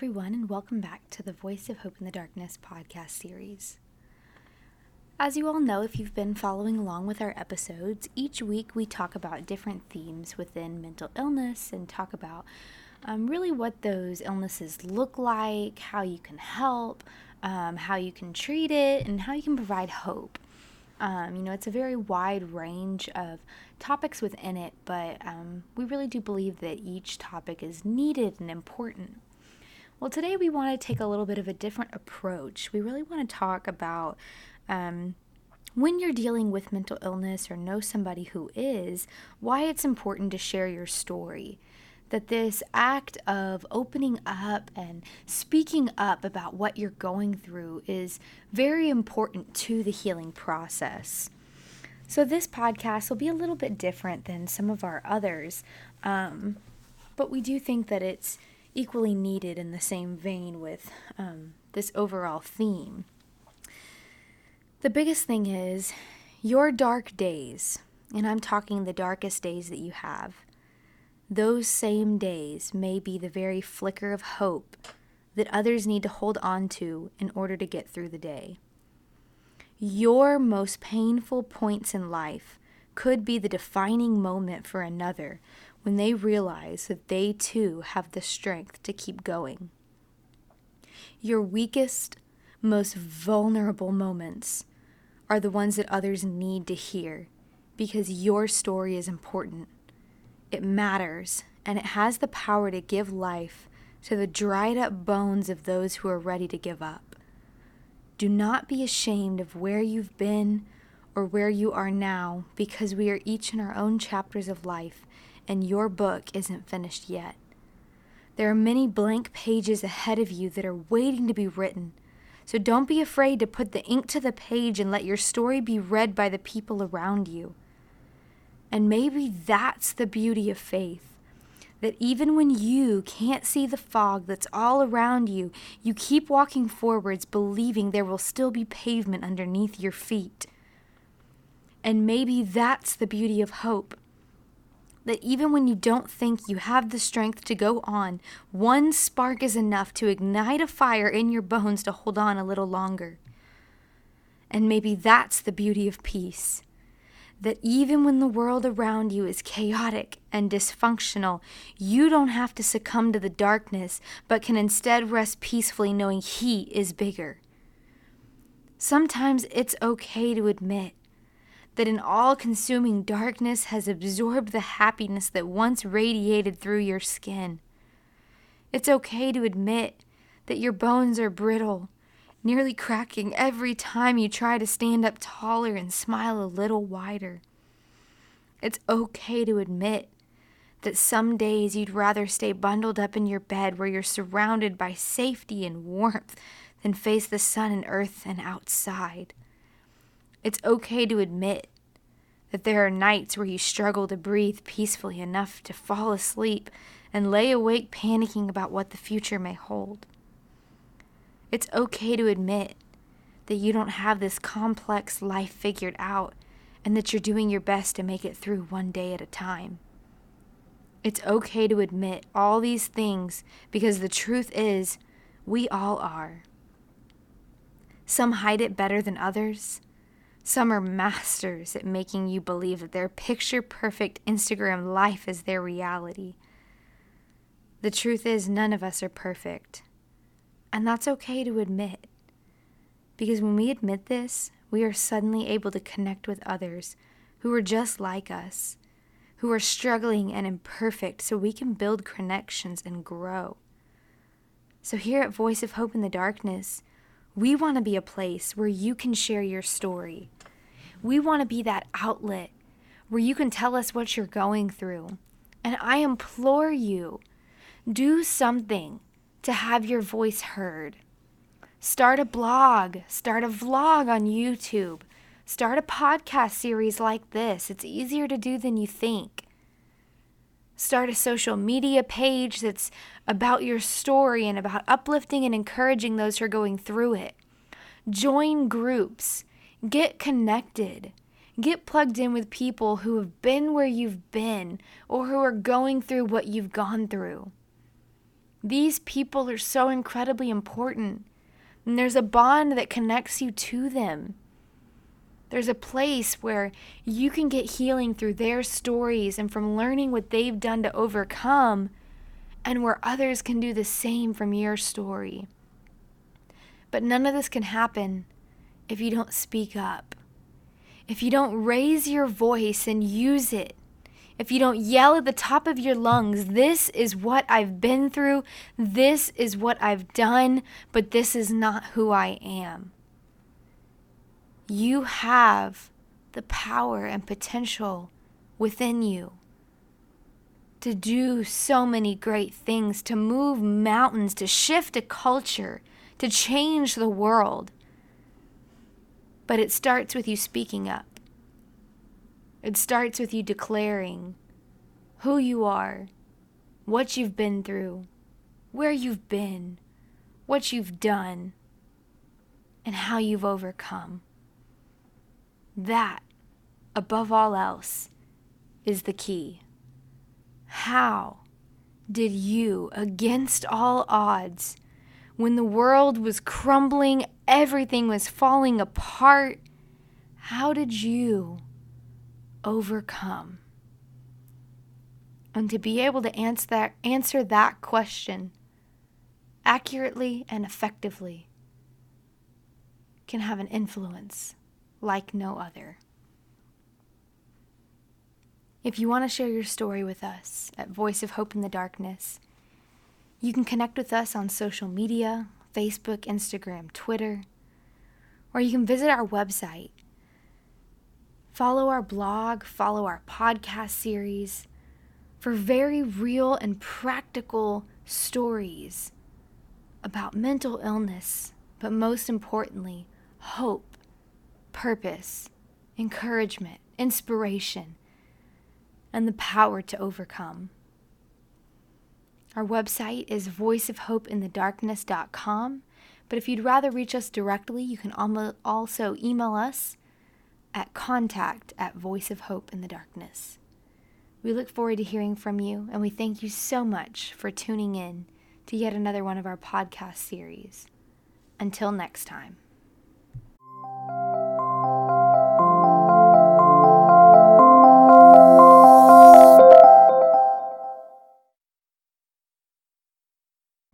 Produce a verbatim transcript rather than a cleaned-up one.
everyone, and welcome back to the Voice of Hope in the Darkness podcast series. As you all know, if you've been following along with our episodes, each week we talk about different themes within mental illness and talk about um, really what those illnesses look like, how you can help, um, how you can treat it, and how you can provide hope. Um, you know, it's a very wide range of topics within it, but um, we really do believe that each topic is needed and important. Well, today we want to take a little bit of a different approach. We really want to talk about um, when you're dealing with mental illness or know somebody who is, why it's important to share your story. That this act of opening up and speaking up about what you're going through is very important to the healing process. So this podcast will be a little bit different than some of our others, um, but we do think that it's equally needed in the same vein with um, this overall theme. The biggest thing is your dark days, and I'm talking the darkest days that you have. Those same days may be the very flicker of hope that others need to hold on to in order to get through the day. Your most painful points in life could be the defining moment for another when they realize that they too have the strength to keep going. Your weakest, most vulnerable moments are the ones that others need to hear because your story is important. It matters, and it has the power to give life to the dried-up bones of those who are ready to give up. Do not be ashamed of where you've been or where you are now, because we are each in our own chapters of life, and your book isn't finished yet. There are many blank pages ahead of you that are waiting to be written, so don't be afraid to put the ink to the page and let your story be read by the people around you. And maybe that's the beauty of faith, that even when you can't see the fog that's all around you, you keep walking forwards, believing there will still be pavement underneath your feet. And maybe that's the beauty of hope, that even when you don't think you have the strength to go on, one spark is enough to ignite a fire in your bones to hold on a little longer. And maybe that's the beauty of peace. That even when the world around you is chaotic and dysfunctional, you don't have to succumb to the darkness, but can instead rest peacefully knowing He is bigger. Sometimes it's okay to admit that an all-consuming darkness has absorbed the happiness that once radiated through your skin. It's okay to admit that your bones are brittle, nearly cracking every time you try to stand up taller and smile a little wider. It's okay to admit that some days you'd rather stay bundled up in your bed where you're surrounded by safety and warmth than face the sun and earth and outside. It's okay to admit that there are nights where you struggle to breathe peacefully enough to fall asleep and lay awake panicking about what the future may hold. It's okay to admit that you don't have this complex life figured out and that you're doing your best to make it through one day at a time. It's okay to admit all these things because the truth is, we all are. Some hide it better than others. Some are masters at making you believe that their picture-perfect Instagram life is their reality. The truth is, none of us are perfect. And that's okay to admit, because when we admit this, we are suddenly able to connect with others who are just like us, who are struggling and imperfect, so we can build connections and grow. So here at Voice of Hope in the Darkness, we want to be a place where you can share your story. We want to be that outlet where you can tell us what you're going through. And I implore you, do something to have your voice heard. Start a blog, start a vlog on YouTube, start a podcast series like this. It's easier to do than you think. Start a social media page that's about your story and about uplifting and encouraging those who are going through it. Join groups, get connected, get plugged in with people who have been where you've been or who are going through what you've gone through. These people are so incredibly important. And there's a bond that connects you to them. There's a place where you can get healing through their stories and from learning what they've done to overcome, and where others can do the same from your story. But none of this can happen if you don't speak up, if you don't raise your voice and use it, if you don't yell at the top of your lungs, "This is what I've been through, this is what I've done, but this is not who I am." You have the power and potential within you to do so many great things, to move mountains, to shift a culture, to change the world. But it starts with you speaking up. It starts with you declaring who you are, what you've been through, where you've been, what you've done, and how you've overcome. That, above all else, is the key. How did you, against all odds, when the world was crumbling, everything was falling apart, how did you overcome? And to be able to answer that, answer that question accurately and effectively can have an influence like no other. If you want to share your story with us at Voice of Hope in the Darkness, you can connect with us on social media, Facebook, Instagram, Twitter, or you can visit our website. Follow our blog, follow our podcast series for very real and practical stories about mental illness, but most importantly, hope, purpose, encouragement, inspiration, and the power to overcome. Our website is voice of hope in the darkness dot com, but if you'd rather reach us directly, you can also email us at contact at voice of hope in the darkness. We look forward to hearing from you, and we thank you so much for tuning in to yet another one of our podcast series. Until next time.